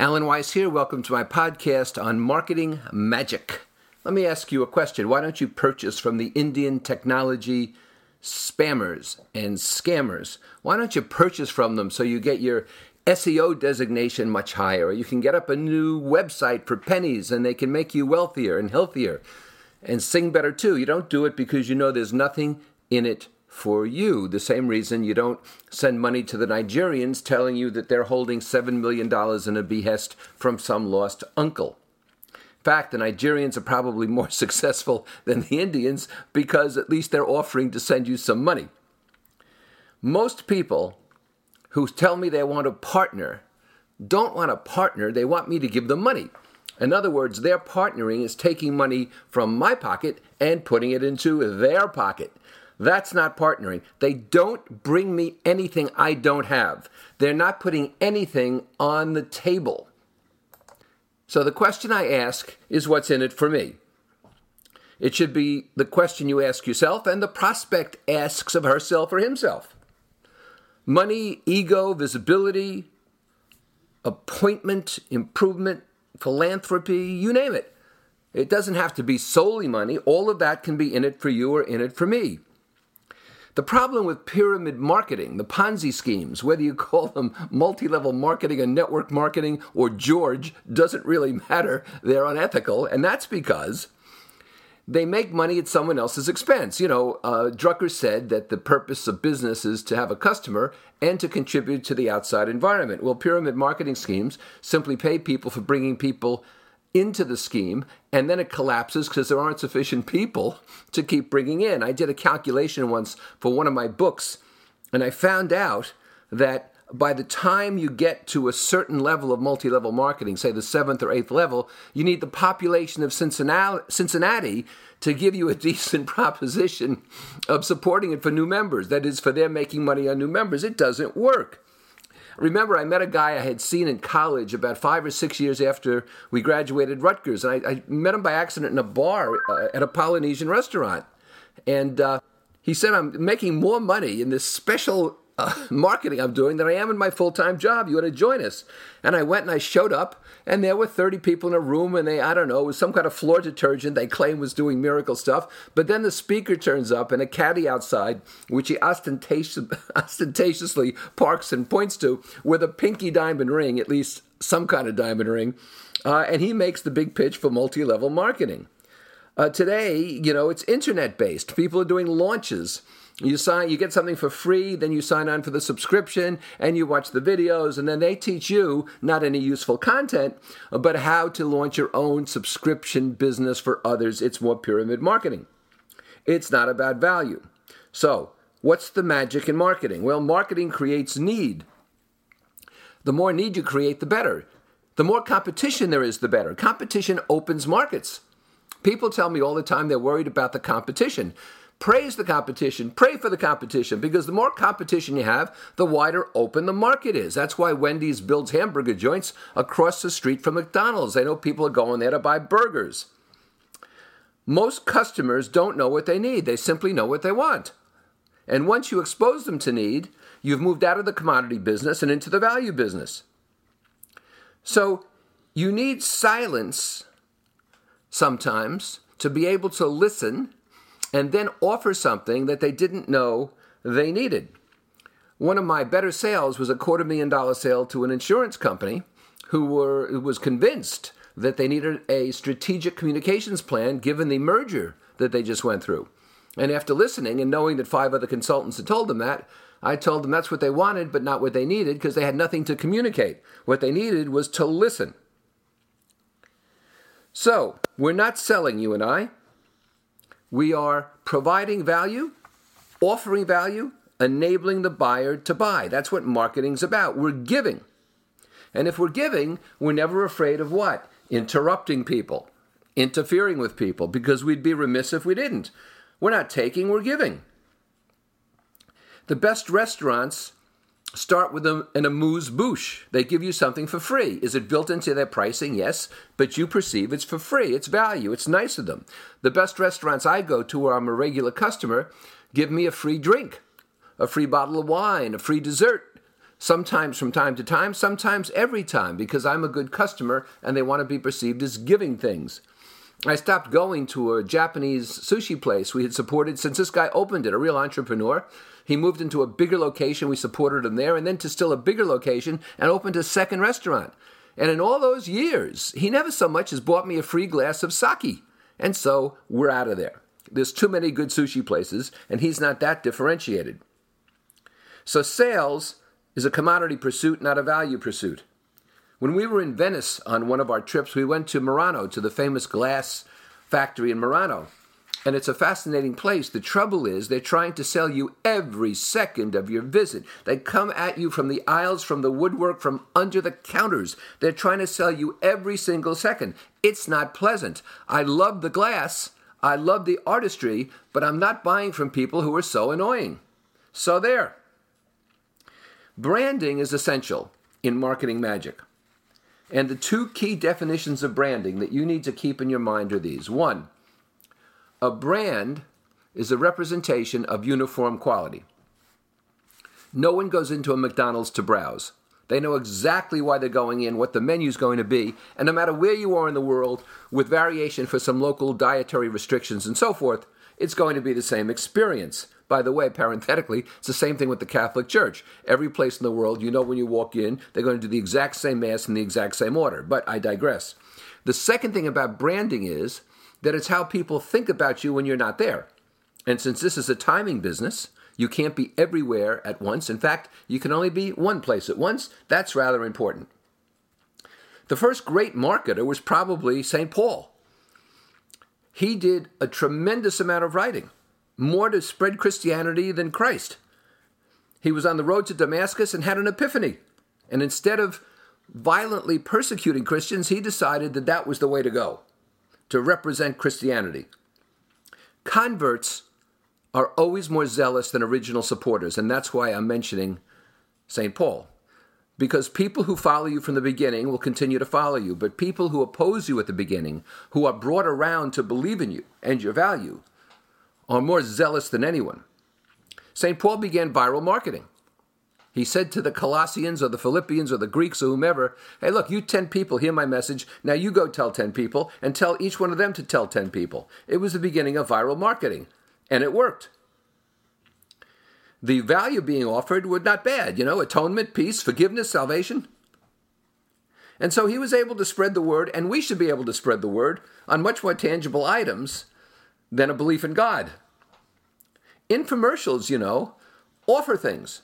Alan Weiss here. Welcome to my podcast on marketing magic. Let me ask you a question. Why don't you purchase from the Indian technology spammers and scammers? Why don't you purchase from them so you get your SEO designation much higher? You can get up a new website for pennies and they can make you wealthier and healthier and sing better too. You don't do it because you know there's nothing in it for you. The same reason you don't send money to the Nigerians telling you that they're holding $7 million in a behest from some lost uncle. In fact, the Nigerians are probably more successful than the Indians because at least they're offering to send you some money. Most people who tell me they want a partner don't want a partner. They want me to give them money. In other words, their partnering is taking money from my pocket and putting it into their pocket. That's not partnering. They don't bring me anything I don't have. They're not putting anything on the table. So the question I ask is, what's in it for me? It should be the question you ask yourself and the prospect asks of herself or himself. Money, ego, visibility, appointment, improvement, philanthropy, you name it. It doesn't have to be solely money. All of that can be in it for you or in it for me. The problem with pyramid marketing, the Ponzi schemes, whether you call them multi-level marketing or network marketing or George, doesn't really matter. They're unethical, and that's because they make money at someone else's expense. You know, Drucker said that the purpose of business is to have a customer and to contribute to the outside environment. Well, pyramid marketing schemes simply pay people for bringing people into the scheme, and then it collapses because there aren't sufficient people to keep bringing in. I did a calculation once for one of my books, and I found out that by the time you get to a certain level of multi-level marketing, say the 7th or 8th level, you need the population of Cincinnati to give you a decent proposition of supporting it for new members. That is, for them making money on new members. It doesn't work. Remember, I met a guy I had seen in college about 5 or 6 years after we graduated Rutgers, and I met him by accident in a bar at a Polynesian restaurant. And he said, I'm making more money in this special marketing I'm doing than I am in my full-time job. You ought to join us. And I went and I showed up, and there were 30 people in a room, and they, I don't know, it was some kind of floor detergent they claimed was doing miracle stuff. But then the speaker turns up in a caddy outside, which he ostentatiously parks and points to, with a pinky diamond ring, at least some kind of diamond ring, and he makes the big pitch for multi-level marketing. Today, you know, it's internet-based. People are doing launches. You get something for free, then you sign on for the subscription, and you watch the videos, and then they teach you not any useful content, but how to launch your own subscription business for others. It's more pyramid marketing. It's not about value. So, what's the magic in marketing? Well, marketing creates need. The more need you create, the better. The more competition there is, the better. Competition opens markets. People tell me all the time they're worried about the competition. Praise the competition, pray for the competition, because the more competition you have, the wider open the market is. That's why Wendy's builds hamburger joints across the street from McDonald's. They know people are going there to buy burgers. Most customers don't know what they need. They simply know what they want. And once you expose them to need, you've moved out of the commodity business and into the value business. So you need silence sometimes to be able to listen and then offer something that they didn't know they needed. One of my better sales was a $250,000 sale to an insurance company who was convinced that they needed a strategic communications plan given the merger that they just went through. And after listening and knowing that 5 other consultants had told them that, I told them that's what they wanted but not what they needed because they had nothing to communicate. What they needed was to listen. So, we're not selling, you and I. We are providing value, offering value, enabling the buyer to buy. That's what marketing's about. We're giving. And if we're giving, we're never afraid of what? Interrupting people, interfering with people, because we'd be remiss if we didn't. We're not taking, we're giving. The best restaurants start with an amuse-bouche. They give you something for free. Is it built into their pricing? Yes, but you perceive it's for free. It's value. It's nice of them. The best restaurants I go to where I'm a regular customer give me a free drink, a free bottle of wine, a free dessert, Sometimes from time to time, sometimes every time, because I'm a good customer and they want to be perceived as giving things. I stopped going to a Japanese sushi place we had supported since this guy opened it, a real entrepreneur. He moved into a bigger location, we supported him there, and then to still a bigger location and opened a second restaurant. And in all those years, he never so much as bought me a free glass of sake. And so we're out of there. There's too many good sushi places, and he's not that differentiated. So sales is a commodity pursuit, not a value pursuit. When we were in Venice on one of our trips, we went to Murano, to the famous glass factory in Murano. And it's a fascinating place. The trouble is they're trying to sell you every second of your visit. They come at you from the aisles, from the woodwork, from under the counters. They're trying to sell you every single second. It's not pleasant. I love the glass. I love the artistry, but I'm not buying from people who are so annoying. So there. Branding is essential in marketing magic. And the two key definitions of branding that you need to keep in your mind are these. One, a brand is a representation of uniform quality. No one goes into a McDonald's to browse. They know exactly why they're going in, what the menu's going to be, and no matter where you are in the world, with variation for some local dietary restrictions and so forth, it's going to be the same experience. By the way, parenthetically, it's the same thing with the Catholic Church. Every place in the world, you know when you walk in, they're going to do the exact same Mass in the exact same order. But I digress. The second thing about branding is that it's how people think about you when you're not there. And since this is a timing business, you can't be everywhere at once. In fact, you can only be one place at once. That's rather important. The first great marketer was probably St. Paul. He did a tremendous amount of writing, more to spread Christianity than Christ. He was on the road to Damascus and had an epiphany. And instead of violently persecuting Christians, he decided that that was the way to go, to represent Christianity. Converts are always more zealous than original supporters, and that's why I'm mentioning St. Paul. Because people who follow you from the beginning will continue to follow you, but people who oppose you at the beginning, who are brought around to believe in you and your value, are more zealous than anyone. St. Paul began viral marketing. He said to the Colossians or the Philippians or the Greeks or whomever, hey, look, you 10 people hear my message. Now you go tell 10 people and tell each one of them to tell 10 people. It was the beginning of viral marketing, and it worked. The value being offered was not bad, atonement, peace, forgiveness, salvation. And so he was able to spread the word, and we should be able to spread the word on much more tangible items than a belief in God. Infomercials, offer things.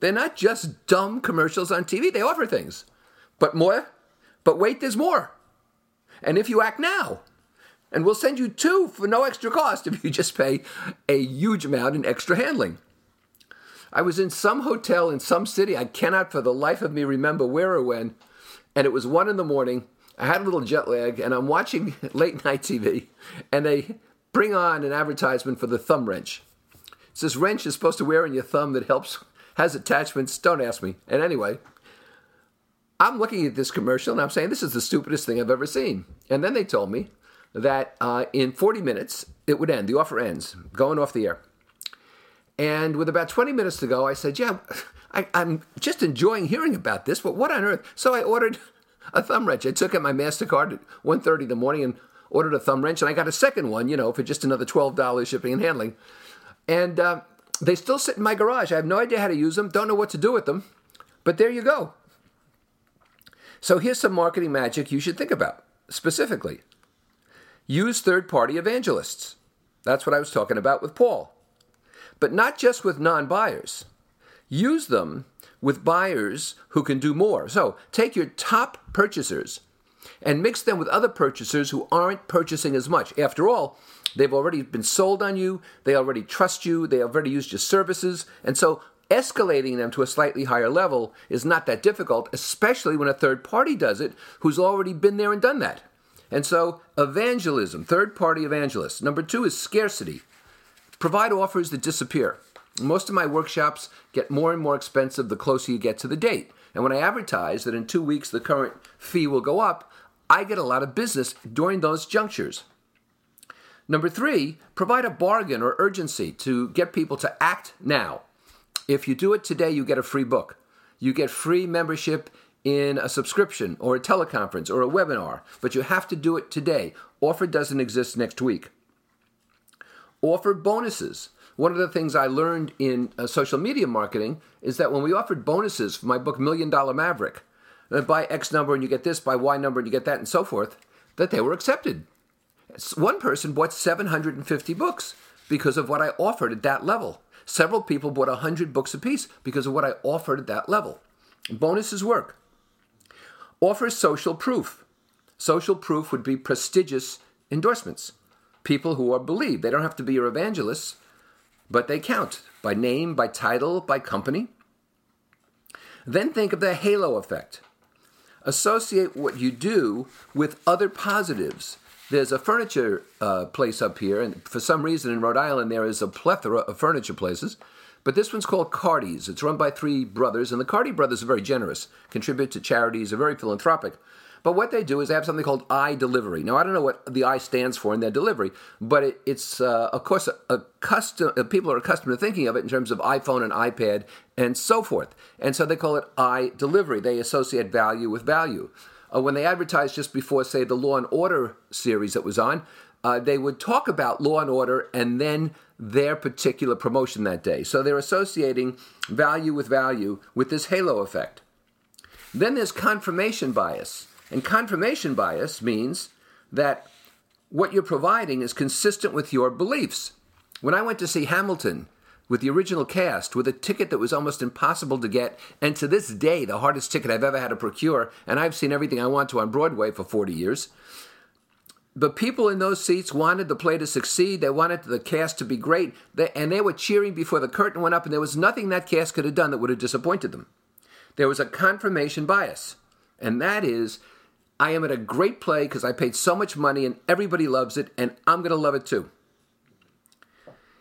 They're not just dumb commercials on TV. They offer things. But wait, there's more. And if you act now, and we'll send you two for no extra cost if you just pay a huge amount in extra handling. I was in some hotel in some city. I cannot for the life of me remember where or when. And it was 1 a.m. I had a little jet lag, and I'm watching late night TV, and they bring on an advertisement for the thumb wrench. It's this wrench you're supposed to wear in your thumb that helps, has attachments. Don't ask me. And anyway, I'm looking at this commercial, and I'm saying, this is the stupidest thing I've ever seen. And then they told me that in 40 minutes, it would end. The offer ends, going off the air. And with about 20 minutes to go, I said, yeah, I'm just enjoying hearing about this, but what on earth? So I ordered a thumb wrench. I took out my MasterCard at 1:30 in the morning and ordered a thumb wrench, and I got a second one, for just another $12 shipping and handling. And they still sit in my garage. I have no idea how to use them, don't know what to do with them, but there you go. So here's some marketing magic you should think about specifically. Use third-party evangelists. That's what I was talking about with Paul. But not just with non-buyers. Use them with buyers who can do more. So take your top purchasers and mix them with other purchasers who aren't purchasing as much. After all, they've already been sold on you. They already trust you. They already used your services. And so escalating them to a slightly higher level is not that difficult, especially when a third party does it who's already been there and done that. And so evangelism, third-party evangelists. Number 2 is scarcity. Provide offers that disappear. Most of my workshops get more and more expensive the closer you get to the date. And when I advertise that in 2 weeks the current fee will go up, I get a lot of business during those junctures. Number 3, provide a bargain or urgency to get people to act now. If you do it today, you get a free book. You get free membership in a subscription or a teleconference or a webinar, but you have to do it today. Offer doesn't exist next week. Offer bonuses. One of the things I learned in social media marketing is that when we offered bonuses for my book, Million Dollar Maverick, buy X number and you get this, buy Y number and you get that, and so forth, that they were accepted. One person bought 750 books because of what I offered at that level. Several people bought 100 books apiece because of what I offered at that level. Bonuses work. Offer social proof. Social proof would be prestigious endorsements. People who are believed. They don't have to be your evangelists, but they count by name, by title, by company. Then think of the halo effect. Associate what you do with other positives. There's a furniture place up here, and for some reason in Rhode Island there is a plethora of furniture places, but this one's called Cardi's. It's run by three brothers, and the Cardi brothers are very generous, contribute to charities, are very philanthropic. But what they do is they have something called iDelivery. Now, I don't know what the I stands for in their delivery, but it's of course, people are accustomed to thinking of it in terms of iPhone and iPad and so forth. And so they call it iDelivery. They associate value with value. When they advertised just before, say, the Law & Order series that was on, they would talk about Law & Order and then their particular promotion that day. So they're associating value with value with this halo effect. Then there's confirmation bias. And confirmation bias means that what you're providing is consistent with your beliefs. When I went to see Hamilton with the original cast, with a ticket that was almost impossible to get, and to this day, the hardest ticket I've ever had to procure, and I've seen everything I want to on Broadway for 40 years, the people in those seats wanted the play to succeed. They wanted the cast to be great, and they were cheering before the curtain went up, and there was nothing that cast could have done that would have disappointed them. There was a confirmation bias, and that is, I am at a great play because I paid so much money and everybody loves it, and I'm going to love it too.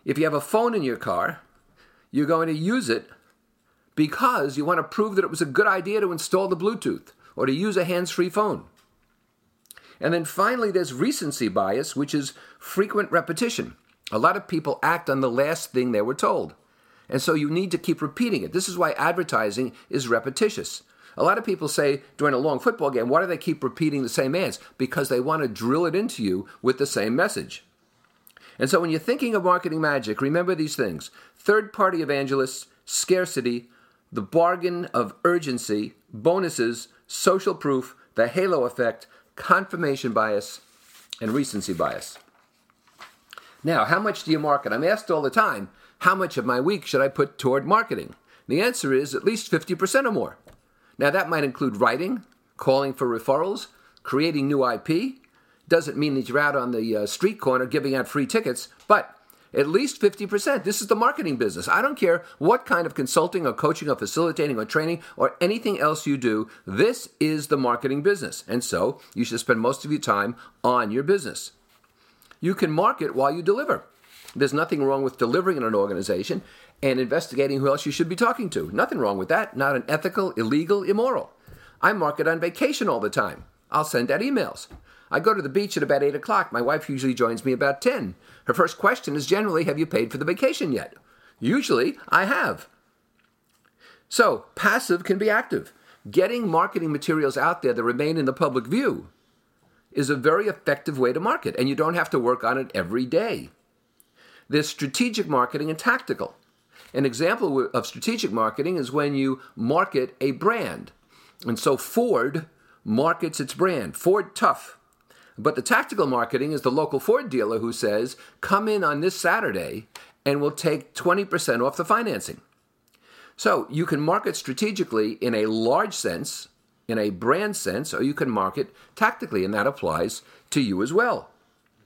If you have a phone in your car, you're going to use it because you want to prove that it was a good idea to install the Bluetooth or to use a hands-free phone. And then finally, there's recency bias, which is frequent repetition. A lot of people act on the last thing they were told. And so you need to keep repeating it. This is why advertising is repetitious. A lot of people say during a long football game, why do they keep repeating the same ads? Because they want to drill it into you with the same message. And so when you're thinking of marketing magic, remember these things. Third-party evangelists, scarcity, the bargain of urgency, bonuses, social proof, the halo effect, confirmation bias, and recency bias. Now, how much do you market? I'm asked all the time, how much of my week should I put toward marketing? The answer is at least 50% or more. Now, that might include writing, calling for referrals, creating new IP. Doesn't mean that you're out on the street corner giving out free tickets, but at least 50%. This is the marketing business. I don't care what kind of consulting or coaching or facilitating or training or anything else you do. This is the marketing business, and so you should spend most of your time on your business. You can market while you deliver. There's nothing wrong with delivering in an organization and investigating who else you should be talking to. Nothing wrong with that. Not unethical, illegal, immoral. I market on vacation all the time. I'll send out emails. I go to the beach at about 8 o'clock. My wife usually joins me about 10. Her first question is generally, have you paid for the vacation yet? Usually, I have. So, passive can be active. Getting marketing materials out there that remain in the public view is a very effective way to market, and you don't have to work on it every day. There's strategic marketing and tactical. An example of strategic marketing is when you market a brand. And so Ford markets its brand, Ford Tough. But the tactical marketing is the local Ford dealer who says, come in on this Saturday and we'll take 20% off the financing. So you can market strategically in a large sense, in a brand sense, or you can market tactically, and that applies to you as well.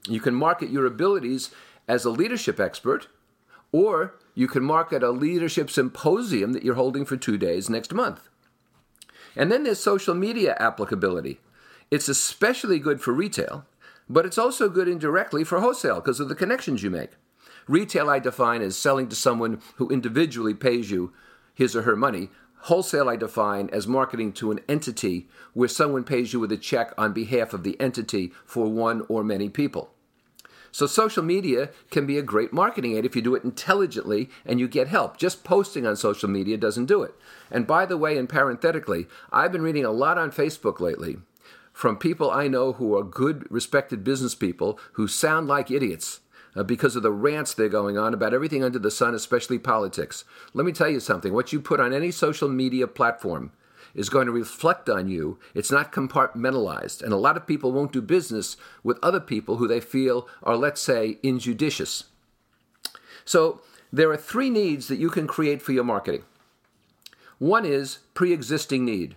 You can market your abilities as a leadership expert, or you can market a leadership symposium that you're holding for 2 days next month. And then there's social media applicability. It's especially good for retail, but it's also good indirectly for wholesale because of the connections you make. Retail I define as selling to someone who individually pays you his or her money. Wholesale I define as marketing to an entity where someone pays you with a check on behalf of the entity for one or many people. So social media can be a great marketing aid if you do it intelligently and you get help. Just posting on social media doesn't do it. And by the way, and parenthetically, I've been reading a lot on Facebook lately from people I know who are good, respected business people who sound like idiots because of the rants they're going on about everything under the sun, especially politics. Let me tell you something. What you put on any social media platform is going to reflect on you. It's not compartmentalized. And a lot of people won't do business with other people who they feel are, let's say, injudicious. So there are three needs that you can create for your marketing. One is pre-existing need.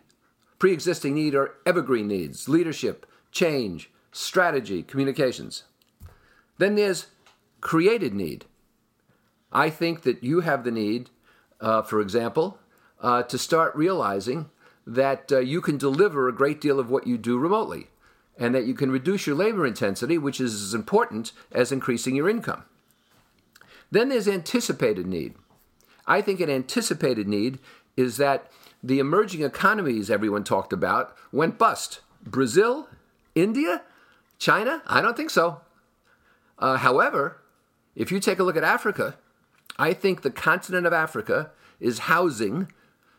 Pre-existing need are evergreen needs: leadership, change, strategy, communications. Then there's created need. I think that you have the need, for example, to start realizing that you can deliver a great deal of what you do remotely and that you can reduce your labor intensity, which is as important as increasing your income. Then there's anticipated need. I think an anticipated need is that the emerging economies everyone talked about went bust. Brazil, India, China? I don't think so. However, if you take a look at Africa, I think the continent of Africa is housing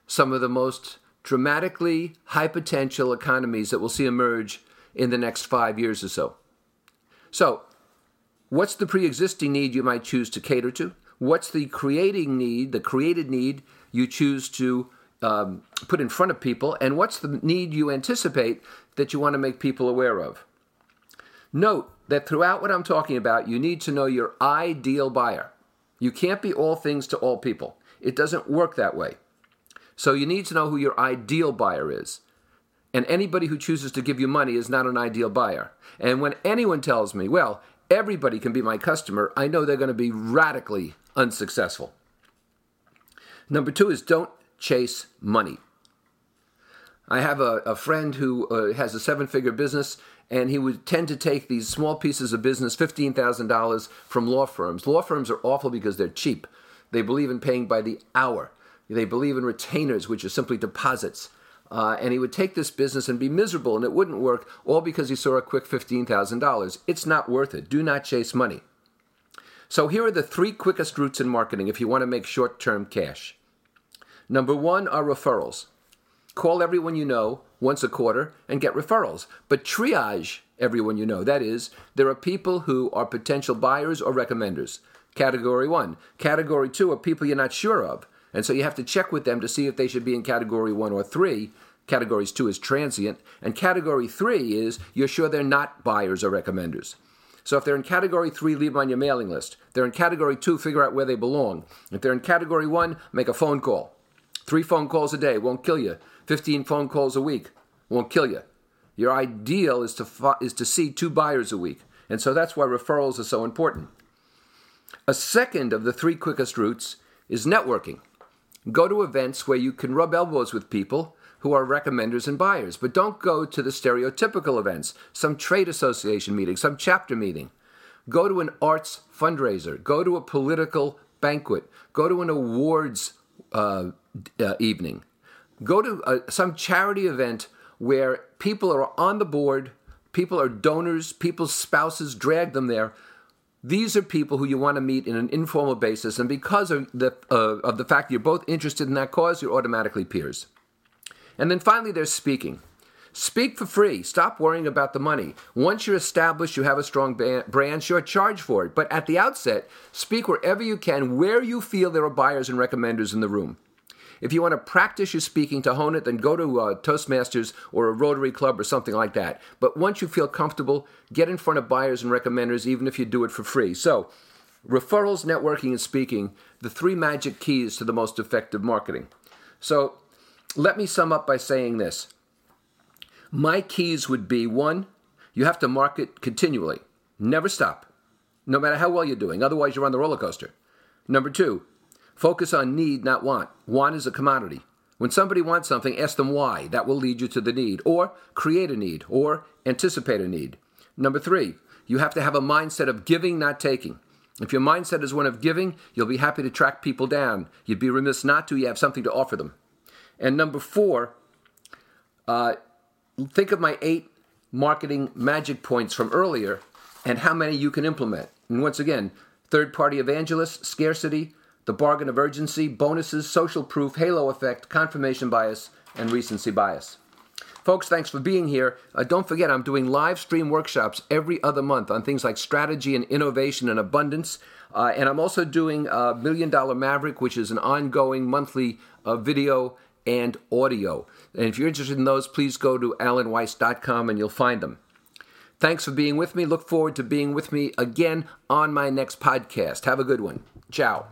some of the most dramatically high potential economies that we'll see emerge in the next 5 years or so. So what's the pre-existing need you might choose to cater to? What's the creating need, the created need you choose to put in front of people? And what's the need you anticipate that you want to make people aware of? Note that throughout what I'm talking about, you need to know your ideal buyer. You can't be all things to all people. It doesn't work that way. So you need to know who your ideal buyer is. And anybody who chooses to give you money is not an ideal buyer. And when anyone tells me, well, everybody can be my customer, I know they're going to be radically unsuccessful. Number two is don't chase money. I have a friend who has a seven-figure business, and he would tend to take these small pieces of business, $15,000, from law firms. Law firms are awful because they're cheap. They believe in paying by the hour. They believe in retainers, which are simply deposits. And he would take this business and be miserable, and it wouldn't work, all because he saw a quick $15,000. It's not worth it. Do not chase money. So here are the three quickest routes in marketing if you want to make short-term cash. Number one are referrals. Call everyone you know once a quarter and get referrals. But triage everyone you know. That is, there are people who are potential buyers or recommenders. Category one. Category two are people you're not sure of. And so you have to check with them to see if they should be in category one or three. Categories two is transient. And category three is you're sure they're not buyers or recommenders. So if they're in category three, leave them on your mailing list. If they're in category two, figure out where they belong. If they're in category one, make a phone call. 3 phone calls a day won't kill you. 15 phone calls a week won't kill you. Your ideal is to see 2 buyers a week. And so that's why referrals are so important. A second of the 3 quickest routes is networking. Go to events where you can rub elbows with people who are recommenders and buyers, but don't go to the stereotypical events, some trade association meeting, some chapter meeting. Go to an arts fundraiser. Go to a political banquet. Go to an awards evening. Go to some charity event where people are on the board, people are donors, people's spouses drag them there. These are people who you want to meet in an informal basis, and because of the fact that you're both interested in that cause, you're automatically peers. And then finally, there's speaking. Speak for free. Stop worrying about the money. Once you're established, you have a strong brand, sure, charge for it. But at the outset, speak wherever you can, where you feel there are buyers and recommenders in the room. If you want to practice your speaking to hone it, then go to Toastmasters or a Rotary Club or something like that. But once you feel comfortable, get in front of buyers and recommenders, even if you do it for free. So referrals, networking, and speaking, the 3 magic keys to the most effective marketing. So let me sum up by saying this. My keys would be, 1, you have to market continually. Never stop, no matter how well you're doing. Otherwise, you're on the roller coaster. Number 2, focus on need, not want. Want is a commodity. When somebody wants something, ask them why. That will lead you to the need, or create a need, or anticipate a need. Number 3, you have to have a mindset of giving, not taking. If your mindset is one of giving, you'll be happy to track people down. You'd be remiss not to. You have something to offer them. And number 4, think of my 8 marketing magic points from earlier and how many you can implement. And once again, third-party evangelists, scarcity, the bargain of urgency, bonuses, social proof, halo effect, confirmation bias, and recency bias. Folks, thanks for being here. Don't forget, I'm doing live stream workshops every other month on things like strategy and innovation and abundance. And I'm also doing Million Dollar Maverick, which is an ongoing monthly video and audio. And if you're interested in those, please go to alanweiss.com and you'll find them. Thanks for being with me. Look forward to being with me again on my next podcast. Have a good one. Ciao.